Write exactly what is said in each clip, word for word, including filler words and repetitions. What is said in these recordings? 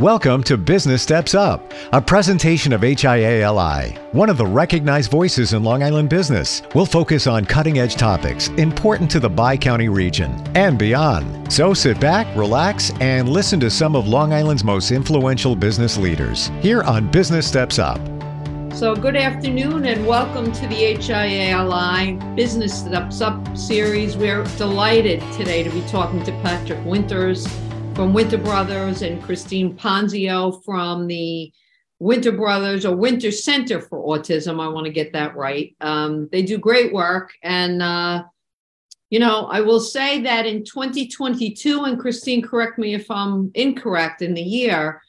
Welcome to Business Steps Up, a presentation of H I A L I, one of the recognized voices in Long Island business. We'll focus on cutting-edge topics important to the Bi-County region and beyond. So sit back, relax, and listen to some of Long Island's most influential business leaders here on Business Steps Up. So good afternoon and welcome to the H I A L I Business Steps Up series. We're delighted today to be talking to Patrick Winters from Winters Bros. And Christine Ponzio from the Winters Bros. or Winters Center for Autism. I want to get that right. Um, they do great work. And, uh, you know, I will say that in twenty twenty-two, and Christine, correct me if I'm incorrect in the year,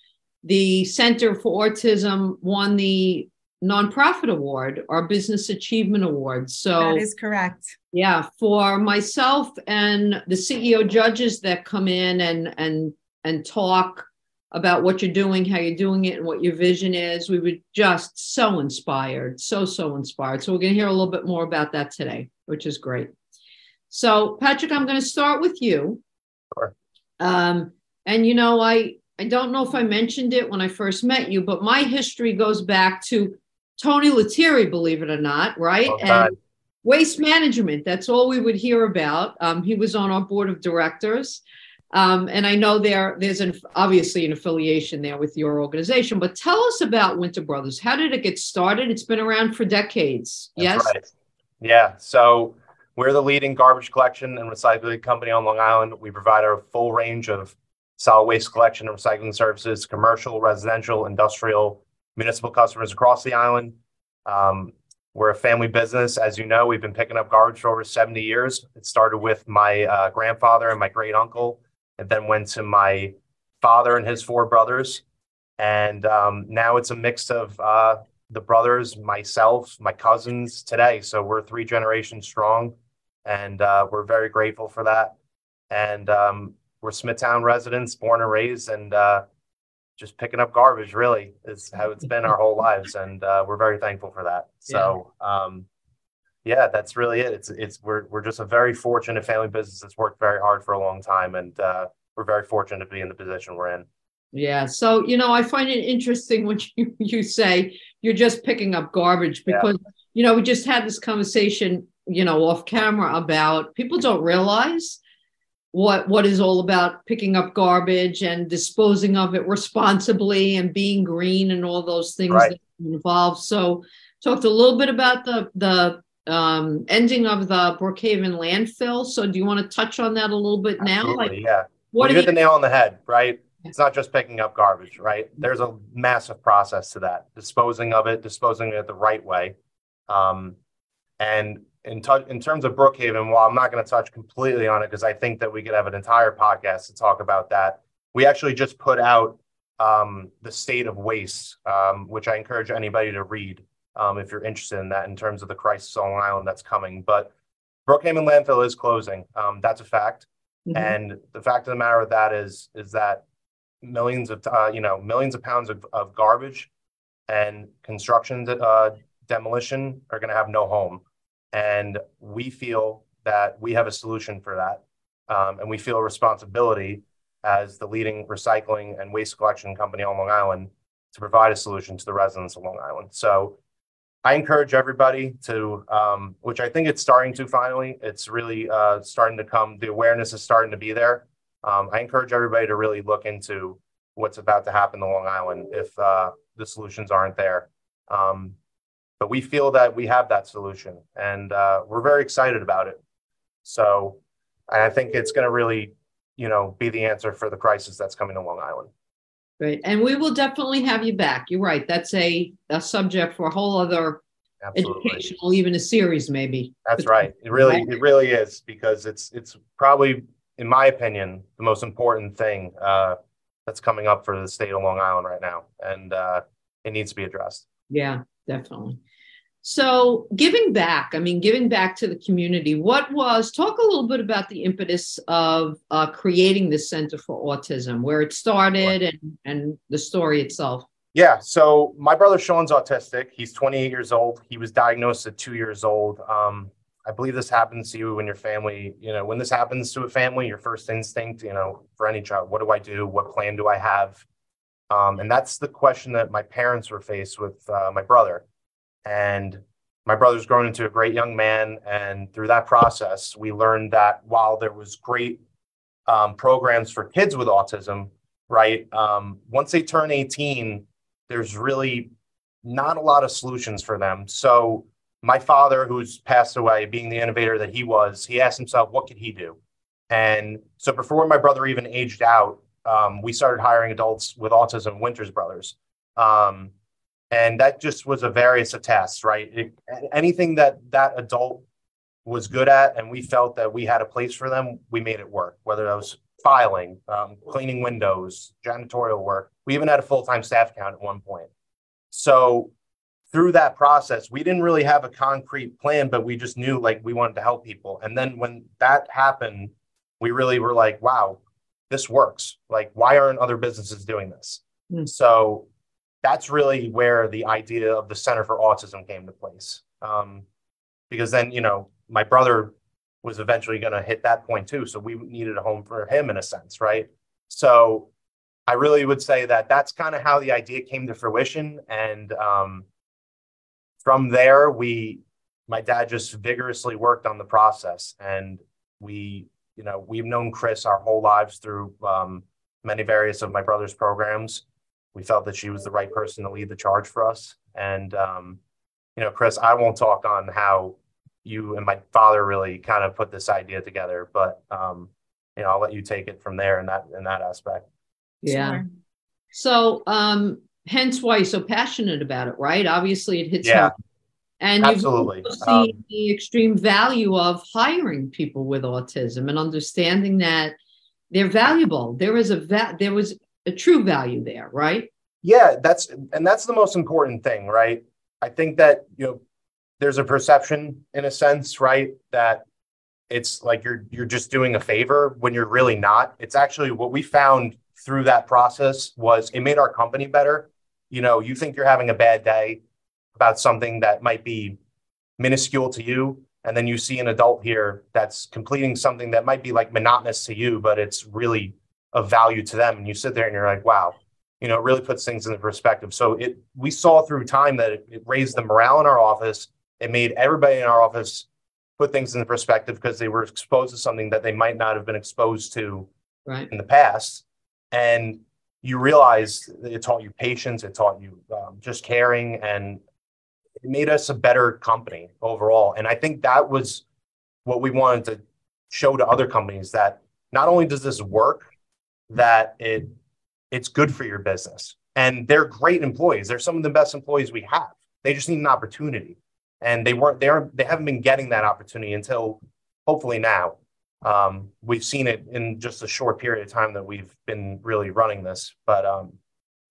the Center for Autism won the nonprofit award or business achievement award. So that is correct. Yeah. For myself and the C E O judges that come in and, and, and talk about what you're doing, how you're doing it and what your vision is, we were just so inspired, so, so inspired. So we're going to hear a little bit more about that today, which is great. So Patrick, I'm going to start with you. Sure. Um, and you know, I, I don't know if I mentioned it when I first met you, but my history goes back to Tony Lettieri, believe it or not, right? Oh, and waste management, that's all we would hear about. Um, he was on our board of directors. Um, and I know there, there's an, obviously an affiliation there with your organization, but tell us about Winters Bros. How did it get started? It's been around for decades. That's yes? Right. Yeah. So we're the leading garbage collection and recycling company on Long Island. We provide a full range of solid waste collection and recycling services, commercial, residential, industrial, municipal customers across the island. Um, we're a family business. As you know, we've been picking up garbage for over seventy years. It started with my uh, grandfather and my great uncle, and then went to my father and his four brothers. And um, now it's a mix of uh, the brothers, myself, my cousins today. So we're three generations strong, and uh, we're very grateful for that. And um, we're Smithtown residents, born and raised, and uh, just picking up garbage, really, is how it's been our whole lives. And uh, we're very thankful for that. So, yeah, um, yeah that's really it. It's it's We're we're just a very fortunate family business that's worked very hard for a long time. And uh, we're very fortunate to be in the position we're in. Yeah. So, you know, I find it interesting when you, you say you're just picking up garbage because, yeah. you know, we just had this conversation, you know, off camera about people don't realize what what is all about picking up garbage and disposing of it responsibly and being green and all those things right. that involve. So talked a little bit about the, the um, ending of the Brookhaven landfill. So do you want to touch on that a little bit now? Absolutely, like, yeah. What well, you hit the nail on the head, right? It's not just picking up garbage, right? There's a massive process to that. Disposing of it, disposing of it the right way. Um, and In, t- in terms of Brookhaven, while I'm not going to touch completely on it because I think that we could have an entire podcast to talk about that, we actually just put out um, the state of waste, um, which I encourage anybody to read um, if you're interested in that in terms of the crisis on Long Island that's coming. But Brookhaven landfill is closing. Um, that's a fact. Mm-hmm. And the fact of the matter of that is, is that millions of, uh, you know, millions of pounds of, of garbage and construction uh, demolition are going to have no home. And we feel that we have a solution for that. Um, and we feel a responsibility as the leading recycling and waste collection company on Long Island to provide a solution to the residents of Long Island. So I encourage everybody to, um, which I think it's starting to finally, it's really uh, starting to come, the awareness is starting to be there. Um, I encourage everybody to really look into what's about to happen to Long Island if uh, the solutions aren't there. Um, But we feel that we have that solution, and uh, we're very excited about it. So I think it's going to really, you know, be the answer for the crisis that's coming to Long Island. Great. And we will definitely have you back. You're right. That's a, a subject for a whole other Absolutely. educational, even a series maybe. That's but, right. It really, right? it really is because it's, it's probably, in my opinion, the most important thing uh, that's coming up for the state of Long Island right now. And uh, it needs to be addressed. Yeah, definitely. So giving back, I mean, giving back to the community, what was, talk a little bit about the impetus of uh, creating the Center for Autism, where it started and, and the story itself. Yeah. So my brother Sean's autistic. He's twenty-eight years old. He was diagnosed at two years old. Um, I believe this happens to you when your family, you know, when this happens to a family, your first instinct, you know, for any child, what do I do? What plan do I have? Um, and that's the question that my parents were faced with uh, my brother. And my brother's grown into a great young man. And through that process, we learned that while there was great um, programs for kids with autism, right, um, once they turn eighteen, there's really not a lot of solutions for them. So my father, who's passed away, being the innovator that he was, he asked himself, what could he do? And so before my brother even aged out, um, we started hiring adults with autism, Winters Brothers. Um, and that just was a various of tasks, right? It, anything that that adult was good at and we felt that we had a place for them, we made it work, whether that was filing, um, cleaning windows, janitorial work. We even had a full-time staff count at one point. So through that process, we didn't really have a concrete plan, but we just knew like we wanted to help people. And then when that happened, we really were like, wow, this works. Like, why aren't other businesses doing this? Mm. So that's really where the idea of the Center for Autism came to place. Um, because then, you know, my brother was eventually going to hit that point too. So we needed a home for him in a sense, right? So I really would say that that's kind of how the idea came to fruition. And um, from there, we, my dad just vigorously worked on the process. And we, you know, we've known Chris our whole lives through um, many various of my brother's programs. We felt that she was the right person to lead the charge for us. And, um, you know, Chris, I won't talk on how you and my father really kind of put this idea together, but, um, you know, I'll let you take it from there in that, in that aspect. Yeah. Sure. So um, hence why you're so passionate about it, right? Obviously it hits yeah, home. And absolutely. You've also seen um, the extreme value of hiring people with autism and understanding that they're valuable. There is a va- there was a true value there, right? Yeah, that's and that's the most important thing, right? I think that, you know, there's a perception in a sense, right, that it's like you're you're just doing a favor when you're really not. It's actually what we found through that process was it made our company better. You know, you think you're having a bad day about something that might be minuscule to you. And then you see an adult here that's completing something that might be like monotonous to you, but it's really of value to them. And you sit there and you're like, wow, you know, it really puts things into perspective. So it, we saw through time that it, it raised the morale in our office. It made everybody in our office put things into perspective because they were exposed to something that they might not have been exposed to right. in the past. And you realize it taught you patience, it taught you um, just caring, and it made us a better company overall. And I think that was what we wanted to show to other companies, that not only does this work, that it it's good for your business. And they're great employees. They're some of the best employees we have. They just need an opportunity. And they weren't they aren't they haven't been getting that opportunity until hopefully now. Um, we've seen it in just a short period of time that we've been really running this, but um,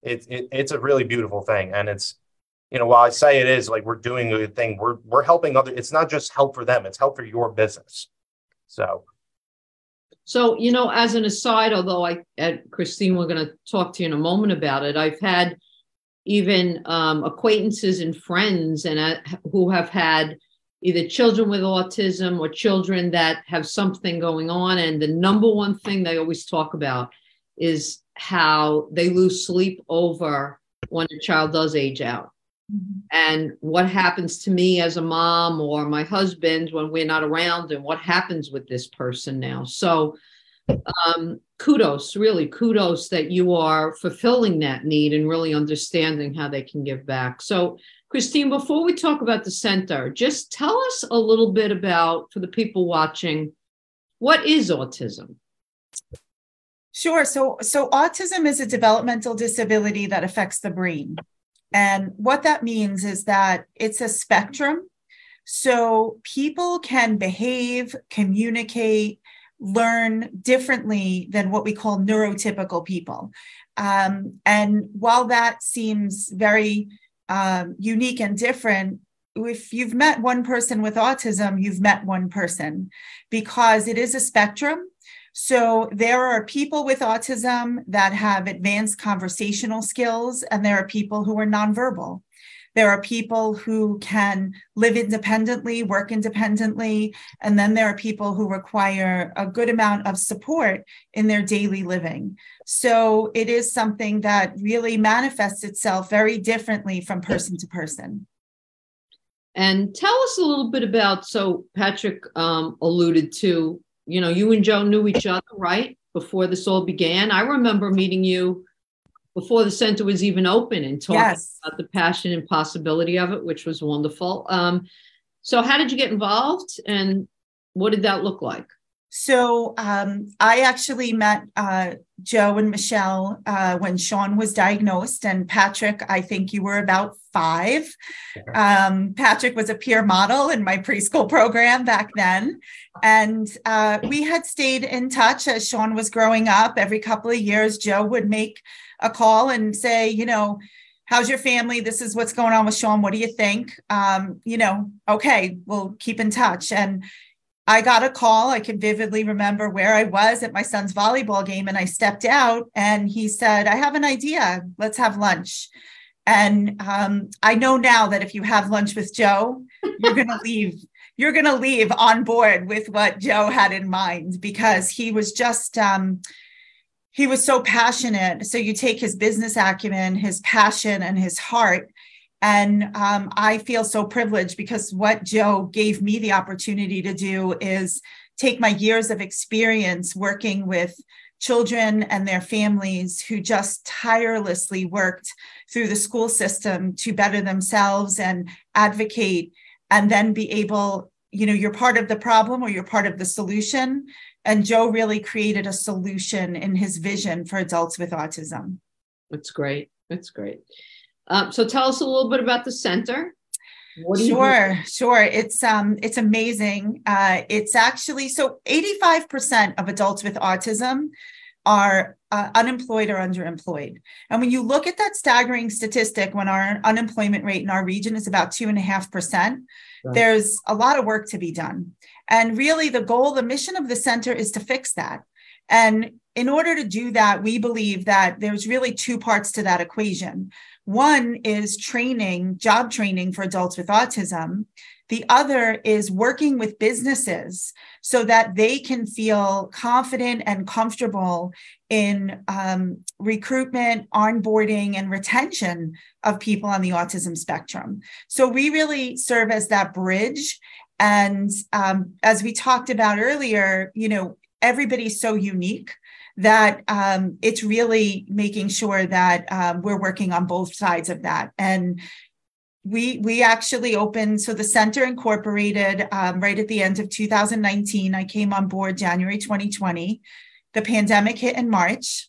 it, it, it's a really beautiful thing. And it's, you know, while I say it is like, we're doing a good thing, we're, we're helping other, it's not just help for them, it's help for your business. So. So, you know, as an aside, although I, at Christine, we're going to talk to you in a moment about it. I've had even um, acquaintances and friends and uh, who have had either children with autism or children that have something going on. And the number one thing they always talk about is how they lose sleep over when a child does age out. Mm-hmm. And what happens to me as a mom or my husband when we're not around, and what happens with this person now. So um, kudos, really kudos that you are fulfilling that need and really understanding how they can give back. So Christine, before we talk about the center, just tell us a little bit about, for the people watching, what is autism? Sure. So, so autism is a developmental disability that affects the brain. And what that means is that it's a spectrum. So people can behave, communicate, learn differently than what we call neurotypical people. Um, and while that seems very Um, unique and different. If you've met one person with autism, you've met one person, because it is a spectrum. So there are people with autism that have advanced conversational skills, and there are people who are nonverbal. There are people who can live independently, work independently, and then there are people who require a good amount of support in their daily living. So it is something that really manifests itself very differently from person to person. And tell us a little bit about, so Patrick um, alluded to, you know, you and Joe knew each other, right, before this all began. I remember meeting you before the center was even open and talking yes. about the passion and possibility of it, which was wonderful. Um, so how did you get involved and what did that look like? So um, I actually met uh, Joe and Michelle uh, when Sean was diagnosed, and Patrick, I think you were about five. Um, Patrick was a peer model in my preschool program back then. And uh, we had stayed in touch as Sean was growing up. Every couple of years, Joe would make a call and say, you know, how's your family? This is what's going on with Sean. What do you think? Um, you know, okay, we'll keep in touch. And I got a call. I can vividly remember where I was at my son's volleyball game, and I stepped out and he said, I have an idea. Let's have lunch. And um, I know now that if you have lunch with Joe, you're going to leave. You're going to leave on board with what Joe had in mind, because he was just, um, he was so passionate. So you take his business acumen, his passion, and his heart. And um, I feel so privileged because what Joe gave me the opportunity to do is take my years of experience working with children and their families who just tirelessly worked through the school system to better themselves and advocate, and then be able, you know, you're part of the problem or you're part of the solution. And Joe really created a solution in his vision for adults with autism. That's great. That's great. Um, so tell us a little bit about the center. What sure, sure. It's um, it's amazing. Uh, it's actually, so eighty-five percent of adults with autism are uh, unemployed or underemployed. And when you look at that staggering statistic, when our unemployment rate in our region is about two and a half percent, there's a lot of work to be done. And really the goal, the mission of the center is to fix that. And in order to do that, we believe that there's really two parts to that equation. One is training, job training for adults with autism. The other is working with businesses so that they can feel confident and comfortable in um, recruitment, onboarding, and retention of people on the autism spectrum. So we really serve as that bridge. And um, as we talked about earlier, you know, everybody's so unique that um, it's really making sure that um, we're working on both sides of that. And we we actually opened, so the center incorporated um, right at the end of two thousand nineteen. I came on board January twenty twenty. The pandemic hit in March.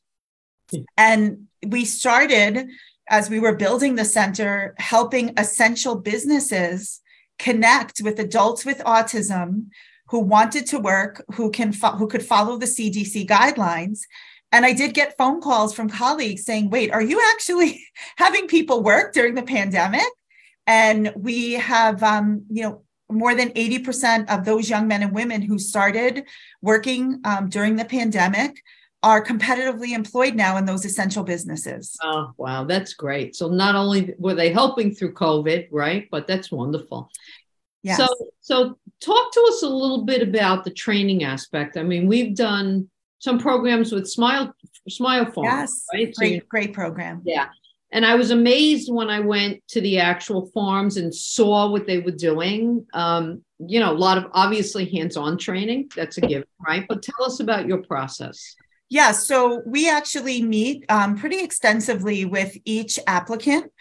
Yeah. And we started, as we were building the center, helping essential businesses connect with adults with autism who wanted to work, who can fo- who could follow the C D C guidelines. And I did get phone calls from colleagues saying, wait, are you actually having people work during the pandemic? And we have, um, you know, more than eighty percent of those young men and women who started working um, during the pandemic are competitively employed now in those essential businesses. Oh, wow. That's great. So not only were they helping through COVID, right? But that's wonderful. Yes. So, so talk to us a little bit about the training aspect. I mean, we've done some programs with Smile Smile Farms. Yes, right? Great, so, you know, great program. Yeah. And I was amazed when I went to the actual farms and saw what they were doing. Um, you know, a lot of obviously hands-on training. That's a given, right? But tell us about your process. Yeah. So we actually meet um, pretty extensively with each applicant.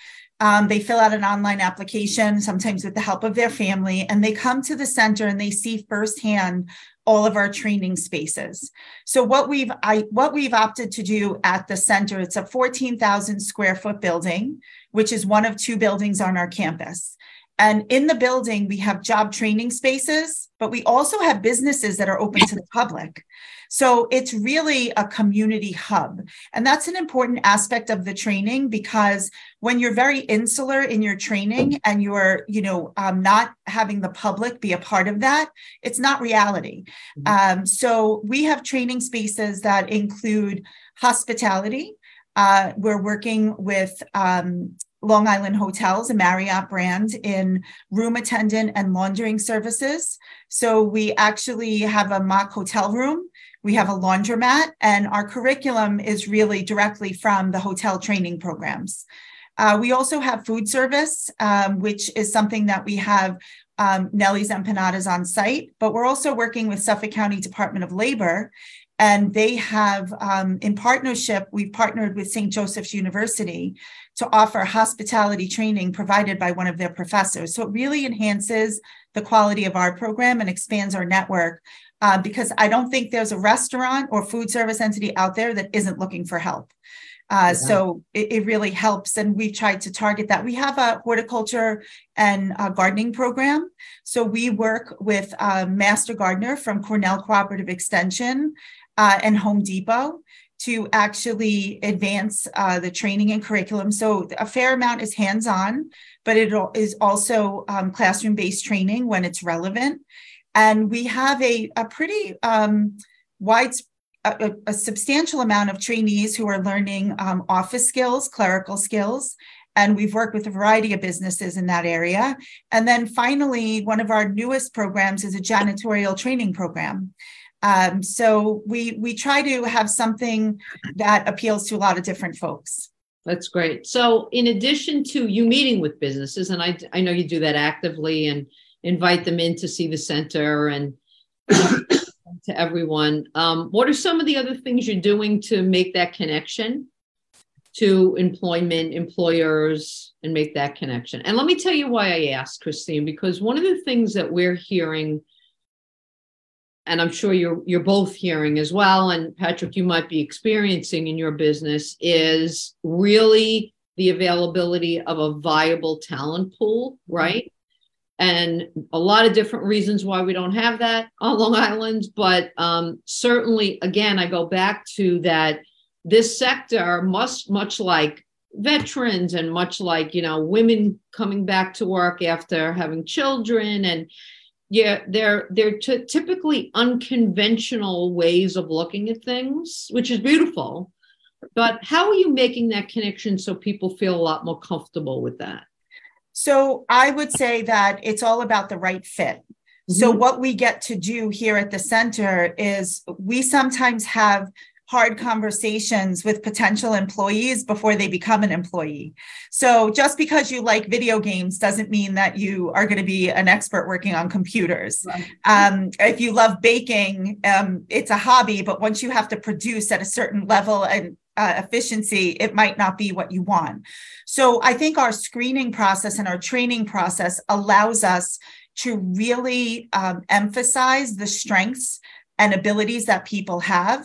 Um, they fill out an online application, sometimes with the help of their family, and they come to the center and they see firsthand all of our training spaces. So what we've I, what we've opted to do at the center, it's a fourteen thousand square foot building, which is one of two buildings on our campus. And in the building, we have job training spaces, but we also have businesses that are open to the public. So it's really a community hub. And that's an important aspect of the training, because when you're very insular in your training and you're, you know, um, not having the public be a part of that, it's not reality. Mm-hmm. Um, so we have training spaces that include hospitality. Uh, we're working with um, Long Island Hotels, a Marriott brand, in room attendant and laundering services. So we actually have a mock hotel room. We have a laundromat, and our curriculum is really directly from the hotel training programs. Uh, we also have food service, um, which is something that we have um, Nelly's Empanadas on site, but we're also working with Suffolk County Department of Labor, and they have, um, in partnership, we've partnered with Saint Joseph's University to offer hospitality training provided by one of their professors. So it really enhances the quality of our program and expands our network, uh, because I don't think there's a restaurant or food service entity out there that isn't looking for help. Uh, yeah. So it, it really helps. And we've tried to target that. We have a horticulture and a gardening program. So we work with a master gardener from Cornell Cooperative Extension uh, and Home Depot to actually advance uh, the training and curriculum. So a fair amount is hands-on, but it is also um, classroom-based training when it's relevant. And we have a, a pretty um, widespread A, a substantial amount of trainees who are learning um, office skills, clerical skills, and we've worked with a variety of businesses in that area. And then finally, one of our newest programs is a janitorial training program. Um, so we we try to have something that appeals to a lot of different folks. That's great. So in addition to you meeting with businesses, and I, I know you do that actively and invite them in to see the center and to everyone. Um, what are some of the other things you're doing to make that connection to employment, employers, and make that connection? And let me tell you why I asked, Christine, because one of the things that we're hearing, and I'm sure you're you're both hearing as well, and Patrick, you might be experiencing in your business, is really the availability of a viable talent pool, right? And a lot of different reasons why we don't have that on Long Island. But um, certainly, again, I go back to that this sector must, much like veterans and much like, you know, women coming back to work after having children. And yeah, they're, they're t- typically unconventional ways of looking at things, which is beautiful. But how are you making that connection so people feel a lot more comfortable with that? So I would say that it's all about the right fit. Mm-hmm. So what we get to do here at the center is we sometimes have hard conversations with potential employees before they become an employee. So just because you like video games doesn't mean that you are going to be an expert working on computers. Right. Um, if you love baking, um, it's a hobby, but once you have to produce at a certain level and Uh, efficiency, it might not be what you want. So I think our screening process and our training process allows us to really um, emphasize the strengths and abilities that people have.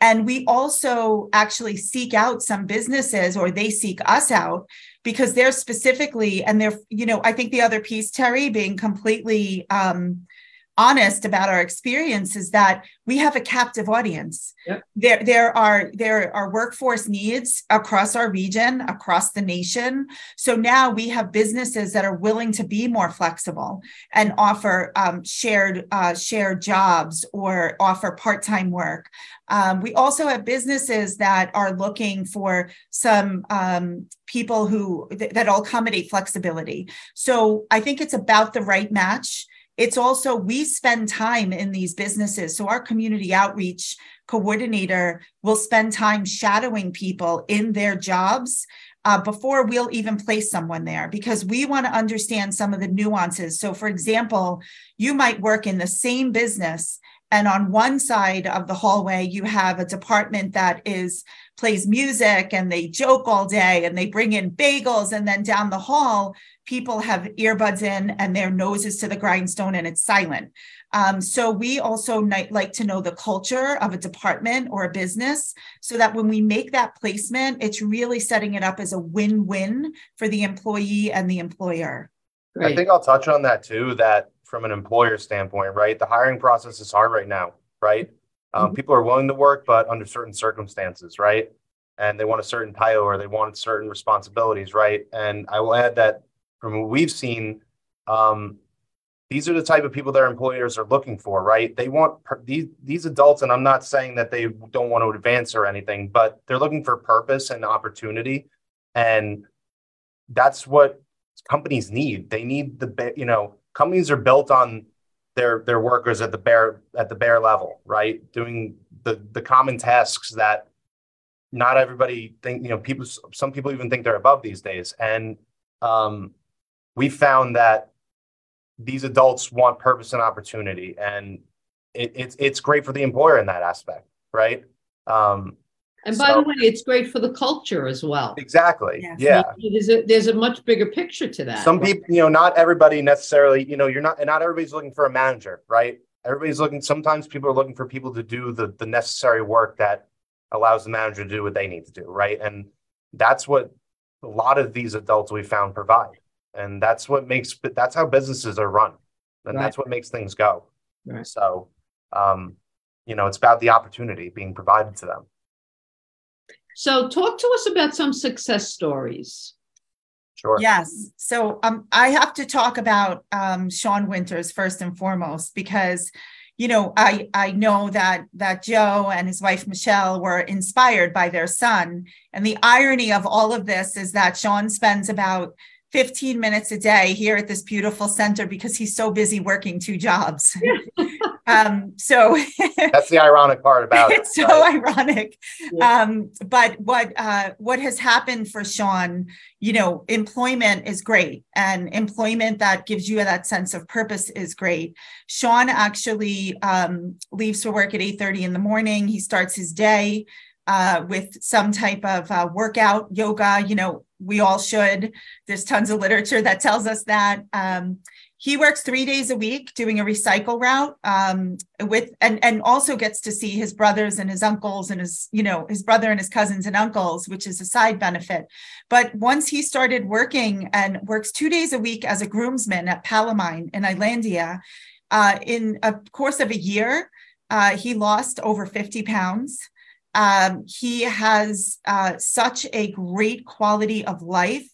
And we also actually seek out some businesses, or they seek us out, because they're specifically, and they're, you know, I think the other piece, Terry, being completely um honest about our experience is that we have a captive audience. Yep. There, there are there are workforce needs across our region, across the nation. So now we have businesses that are willing to be more flexible and offer um, shared uh, shared jobs or offer part-time work. Um, we also have businesses that are looking for some um, people who th- that'll accommodate flexibility. So I think it's about the right match. It's also, we spend time in these businesses. So our community outreach coordinator will spend time shadowing people in their jobs uh, before we'll even place someone there, because we want to understand some of the nuances. So for example, you might work in the same business, and on one side of the hallway, you have a department that is plays music and they joke all day and they bring in bagels. And then down the hall, people have earbuds in and their nose is to the grindstone and it's silent. Um, so we also like to know the culture of a department or a business so that when we make that placement, it's really setting it up as a win-win for the employee and the employer. Great. I think I'll touch on that too, that from an employer standpoint, right? The hiring process is hard right now, right? Um, mm-hmm. People are willing to work, but under certain circumstances, right? And they want a certain title or they want certain responsibilities, right? And I will add that from what we've seen, um, these are the type of people that our employers are looking for, right? They want per- these, these adults, and I'm not saying that they don't want to advance or anything, but they're looking for purpose and opportunity. And that's what companies need. They need the, you know, companies are built on their their workers at the bare at the bare level, right? Doing the the common tasks that not everybody think, you know, people, some people even think they're above these days. And um, we found that these adults want purpose and opportunity, and it, it's it's great for the employer in that aspect, right? Um, and by so, the way, it's great for the culture as well. Exactly. Yes. Yeah. There's a, there's a much bigger picture to that. Some people, you know, not everybody necessarily, you know, you're not, and not everybody's looking for a manager, right? Everybody's looking, sometimes people are looking for people to do the, the necessary work that allows the manager to do what they need to do, right? And that's what a lot of these adults we found provide. And that's what makes, that's how businesses are run. And right. That's what makes things go. Right. So, um, you know, it's about the opportunity being provided to them. So talk to us about some success stories. Sure. Yes. So um, I have to talk about um, Sean Winters first and foremost, because, you know, I, I know that that Joe and his wife, Michelle, were inspired by their son. And the irony of all of this is that Sean spends about fifteen minutes a day here at this beautiful center because he's so busy working two jobs. um, so that's the ironic part about it. It's so right? ironic. Yeah. Um, but what uh, what has happened for Sean, you know, employment is great, and employment that gives you that sense of purpose is great. Sean actually um, leaves for work at eight thirty in the morning. He starts his day uh, with some type of uh, workout, yoga, you know, we all should. There's tons of literature that tells us that. Um, he works three days a week doing a recycle route um, with, and, and also gets to see his brothers and his uncles and his, you know, his brother and his cousins and uncles, which is a side benefit. But once he started working and works two days a week as a groomsman at Palamine in Islandia, uh, in a course of a year, uh, he lost over fifty pounds. Um, he has uh, such a great quality of life.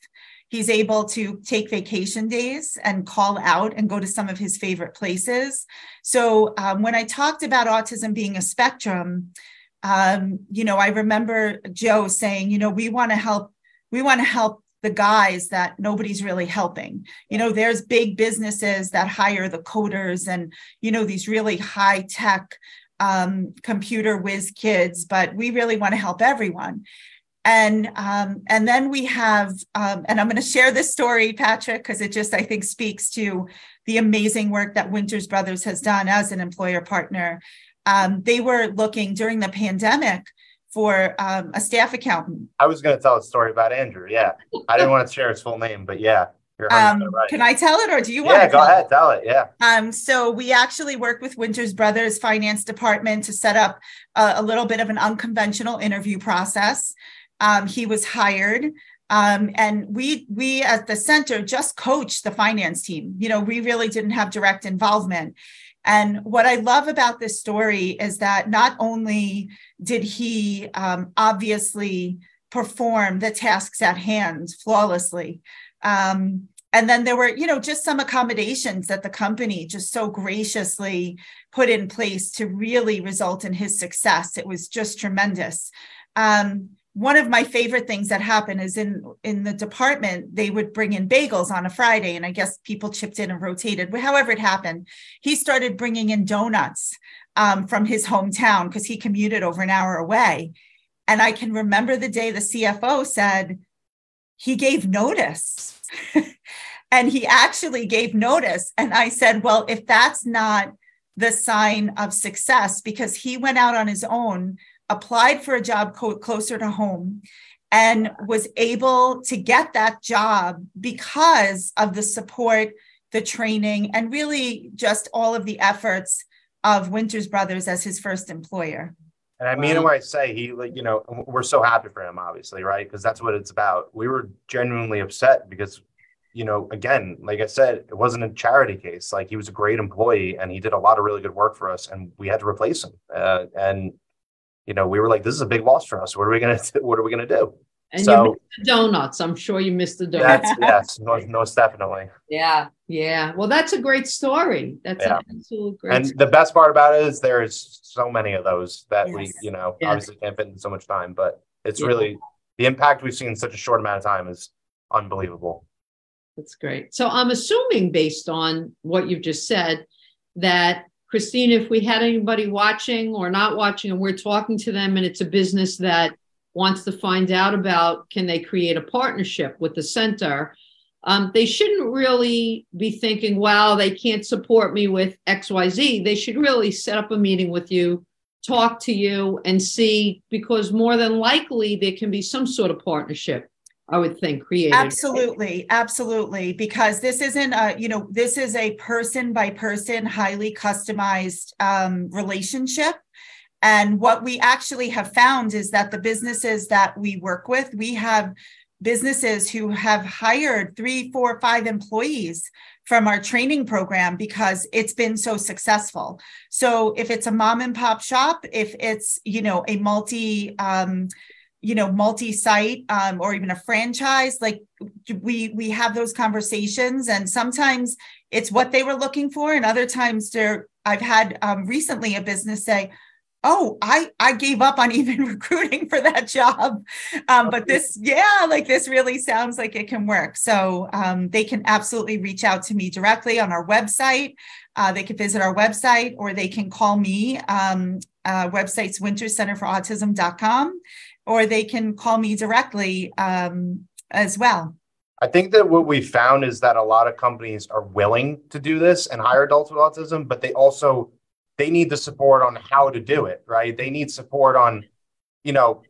He's able to take vacation days and call out and go to some of his favorite places. So um, when I talked about autism being a spectrum, um, you know, I remember Joe saying, you know, we want to help, we want to help the guys that nobody's really helping. You know, there's big businesses that hire the coders and, you know, these really high tech Um, computer whiz kids, but we really want to help everyone. And um, and then we have, um, and I'm going to share this story, Patrick, because it just, I think, speaks to the amazing work that Winters Brothers has done as an employer partner. Um, they were looking during the pandemic for um, a staff accountant. I was going to tell a story about Andrew. Yeah. I didn't want to share his full name, but yeah. Um, right. Can I tell it or do you want yeah, to? Yeah, go ahead, it? tell it. Yeah. Um, so we actually worked with Winters Brothers Finance Department to set up a, a little bit of an unconventional interview process. Um, he was hired. Um, and we we at the center just coached the finance team. You know, we really didn't have direct involvement. And what I love about this story is that not only did he um, obviously perform the tasks at hand flawlessly, Um, and then there were, you know, just some accommodations that the company just so graciously put in place to really result in his success. It was just tremendous. Um, one of my favorite things that happened is in, in the department, they would bring in bagels on a Friday, and I guess people chipped in and rotated. However it happened, he started bringing in donuts um, from his hometown because he commuted over an hour away. And I can remember the day the C F O said, he gave notice and he actually gave notice. And I said, well, if that's not the sign of success, because he went out on his own, applied for a job co- closer to home, and was able to get that job because of the support, the training, and really just all of the efforts of Winters Brothers as his first employer. And I mean, wow. When I say he, like, you know, we're so happy for him, obviously, right? Because that's what it's about. We were genuinely upset because, you know, again, like I said, it wasn't a charity case. Like, he was a great employee and he did a lot of really good work for us, and we had to replace him. Uh, and, you know, we were like, this is a big loss for us. What are we going to What are we going to do? And so, you missed the donuts. I'm sure you missed the donuts. That's, yes, no, most definitely. Yeah, yeah. Well, that's a great story. That's yeah. an absolute great and story. And the best part about it is there's so many of those that yes. we, you know, yes. obviously can't fit in so much time, but it's yeah. really the impact we've seen in such a short amount of time is unbelievable. That's great. So I'm assuming, based on what you've just said, that Christine, if we had anybody watching or not watching and we're talking to them and it's a business that wants to find out about, can they create a partnership with the center? Um, they shouldn't really be thinking, wow, they can't support me with X Y Z. They should really set up a meeting with you, talk to you and see, because more than likely there can be some sort of partnership, I would think, created. Absolutely. Absolutely. Because this isn't a, you know, this is a person by person, highly customized um, relationship. And what we actually have found is that the businesses that we work with, we have businesses who have hired three, four, five employees from our training program because it's been so successful. So if it's a mom and pop shop, if it's, you know, a multi, um, you know, multi-site um, or even a franchise, like we we have those conversations, and sometimes it's what they were looking for, and other times they're. I've had um, recently a business say, oh, I, I gave up on even recruiting for that job. Um, but this, yeah, like this really sounds like it can work. So um, they can absolutely reach out to me directly on our website. Uh, they can visit our website or they can call me. Um, uh, website's winters center for autism dot com, or they can call me directly um, as well. I think that what we found is that a lot of companies are willing to do this and hire adults with autism, but they also They need the support on how to do it, right? They need support on, you know,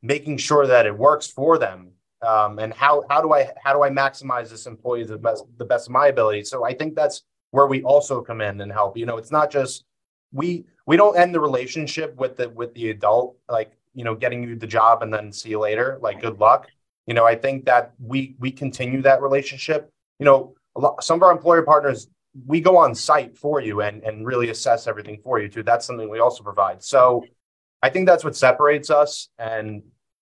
making sure that it works for them. Um, and how how do I how do I maximize this employee to the best the best of my ability? So I think that's where we also come in and help. You know, it's not just we we don't end the relationship with the with the adult, like, you know, getting you the job and then see you later, like good luck. You know, I think that we we continue that relationship. You know, a lot, some of our employer partners, we go on site for you and, and really assess everything for you too. That's something we also provide. So I think that's what separates us. And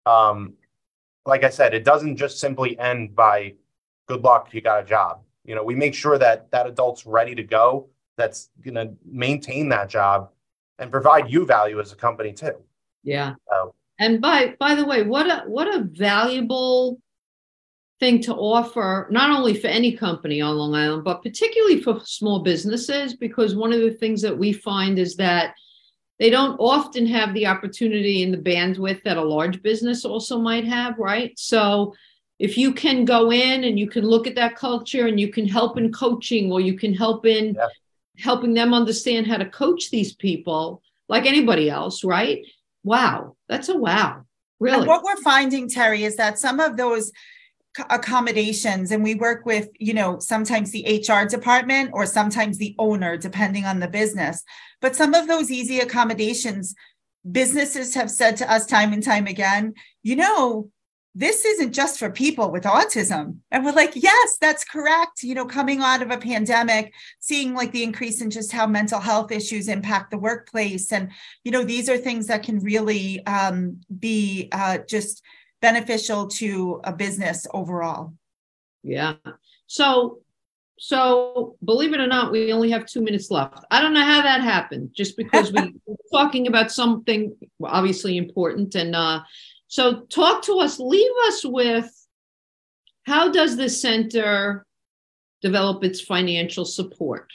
um, like I said, it doesn't just simply end by good luck, you got a job. You know, we make sure that that adult's ready to go, that's going to maintain that job and provide you value as a company too. Yeah. So. And by, by the way, what a, what a valuable thing to offer, not only for any company on Long Island, but particularly for small businesses, because one of the things that we find is that they don't often have the opportunity and the bandwidth that a large business also might have, right? So if you can go in and you can look at that culture and you can help in coaching, or you can help in yeah. helping them understand how to coach these people like anybody else, right? Wow, that's a wow, really. And what we're finding, Terry, is that some of those accommodations, and we work with, you know, sometimes the H R department or sometimes the owner, depending on the business. But some of those easy accommodations, businesses have said to us time and time again, you know, this isn't just for people with autism. And we're like, yes, that's correct. You know, coming out of a pandemic, seeing like the increase in just how mental health issues impact the workplace. And, you know, these are things that can really um, be uh, just beneficial to a business overall. Yeah. So, so believe it or not, we only have two minutes left. I don't know how that happened, just because we were talking about something obviously important. And uh, so talk to us, leave us with, how does the center develop its financial support?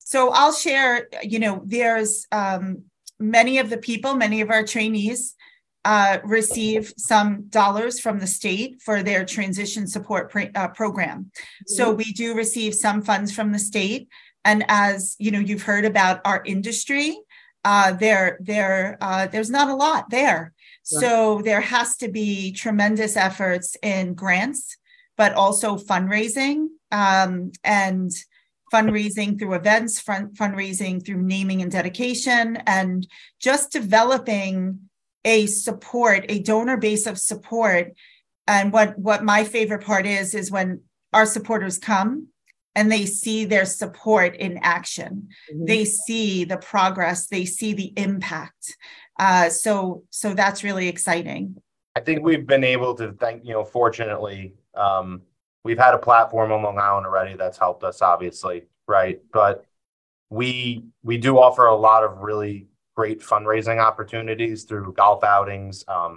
So I'll share, you know, there's um, many of the people, many of our trainees, Uh, receive some dollars from the state for their transition support pr- uh, program. Mm-hmm. So we do receive some funds from the state. And as you know, you've heard about our industry, uh, there, there, uh, there's not a lot there. Right. So there has to be tremendous efforts in grants, but also fundraising um, and fundraising through events, fund- fundraising through naming and dedication, and just developing a support, a donor base of support. And what, what my favorite part is, is when our supporters come and they see their support in action, mm-hmm. they see the progress, they see the impact. Uh, so, so that's really exciting. I think we've been able to thank, you know, fortunately, um, we've had a platform on Long Island already that's helped us, obviously, right? But we, we do offer a lot of really great fundraising opportunities through golf outings, um,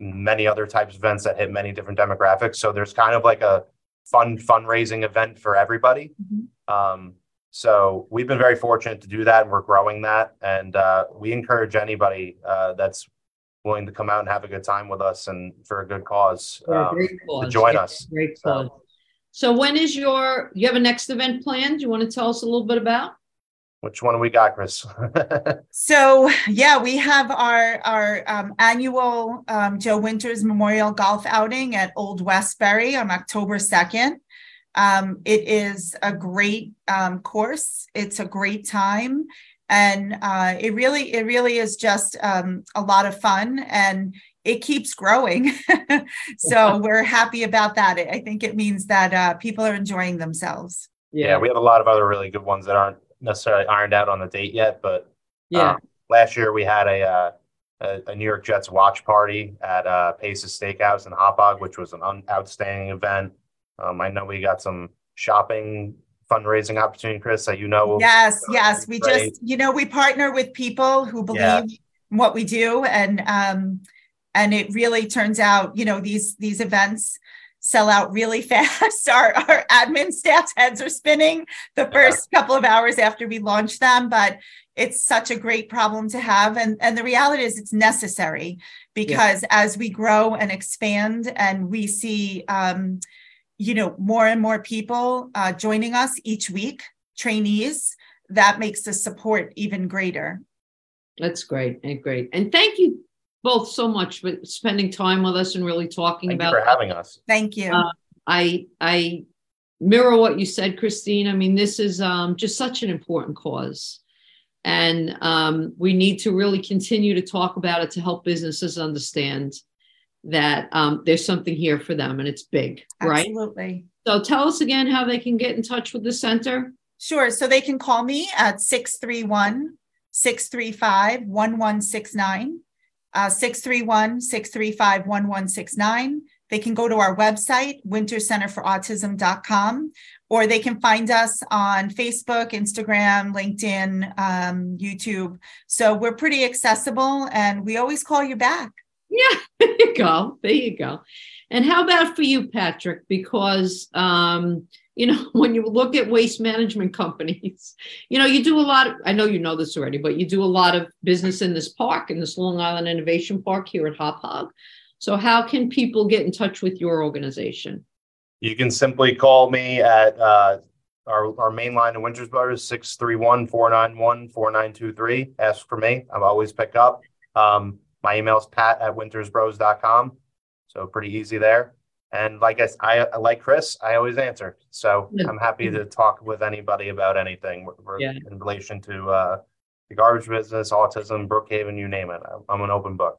many other types of events that hit many different demographics. So there's kind of like a fun fundraising event for everybody. Mm-hmm. Um, so we've been very fortunate to do that, and we're growing that. And uh, we encourage anybody uh, that's willing to come out and have a good time with us and for a good cause, um, a great cause. to join yeah, us. Great cause. Um, so when is your, you have a next event planned? Do you want to tell us a little bit about? Which one have we got, Chris? So, yeah, we have our our um, annual um, Joe Winters Memorial Golf Outing at Old Westbury on October second. Um, it is a great um, course. It's a great time. And uh, it really, it really is just um, a lot of fun, and it keeps growing. So we're happy about that. I think it means that uh, people are enjoying themselves. Yeah. yeah, we have a lot of other really good ones that aren't necessarily ironed out on the date yet, but yeah. Um, last year we had a, uh, a a New York Jets watch party at uh, Pace's Steakhouse in Hopog, which was an un- outstanding event. Um, I know we got some shopping fundraising opportunity, Chris, that you know. Yes, yes. We great. just, you know, we partner with people who believe yeah. in what we do. And um, and it really turns out, you know, these these events sell out really fast. Our, our admin staff's heads are spinning the first yeah. couple of hours after we launch them. But it's such a great problem to have. And, and the reality is it's necessary, because yeah. as we grow and expand, and we see, um, you know, more and more people uh, joining us each week, trainees, that makes the support even greater. That's great. And great. And thank you both so much for spending time with us and really talking thank about you for having us. Thank you. Uh, I, I mirror what you said, Christine. I mean, this is um, just such an important cause, and um, we need to really continue to talk about it to help businesses understand that um, there's something here for them, and it's big, right? Absolutely. So tell us again how they can get in touch with the center. Sure. So they can call me at six three one, six three five, one one six nine, uh, six three one, six three five, one one six nine. They can go to our website, winters center for autism dot com, or they can find us on Facebook, Instagram, LinkedIn, um, YouTube. So we're pretty accessible, and we always call you back. Yeah, there you go. There you go. And how about for you, Patrick? Because, um, you know, when you look at waste management companies, you know, you do a lot of, I know you know this already, but you do a lot of business in this park, in this Long Island Innovation Park here at Hopog. So how can people get in touch with your organization? You can simply call me at uh, our, our main line of Winters Bros., six three one, four nine one, four nine two three. Ask for me. I'll always pick up. Um, My email is pat at winters bros dot com. So pretty easy there. And like I, I like Chris, I always answer. So I'm happy to talk with anybody about anything yeah. in relation to uh, the garbage business, autism, Brookhaven, you name it. I'm an open book.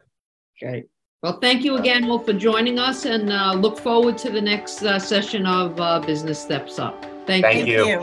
Great. Well, thank you again, Will, for joining us, and uh, look forward to the next uh, session of uh, Business Steps Up. Thank, thank you. you.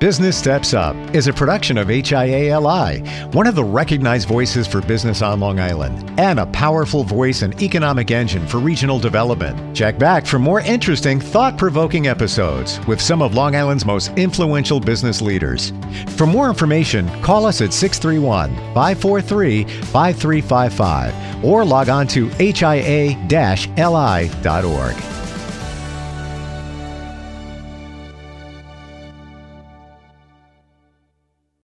Business Steps Up is a production of H I A L I, one of the recognized voices for business on Long Island, and a powerful voice and economic engine for regional development. Check back for more interesting, thought-provoking episodes with some of Long Island's most influential business leaders. For more information, call us at six three one, five four three, five three five five or log on to H I A dash L I dot org.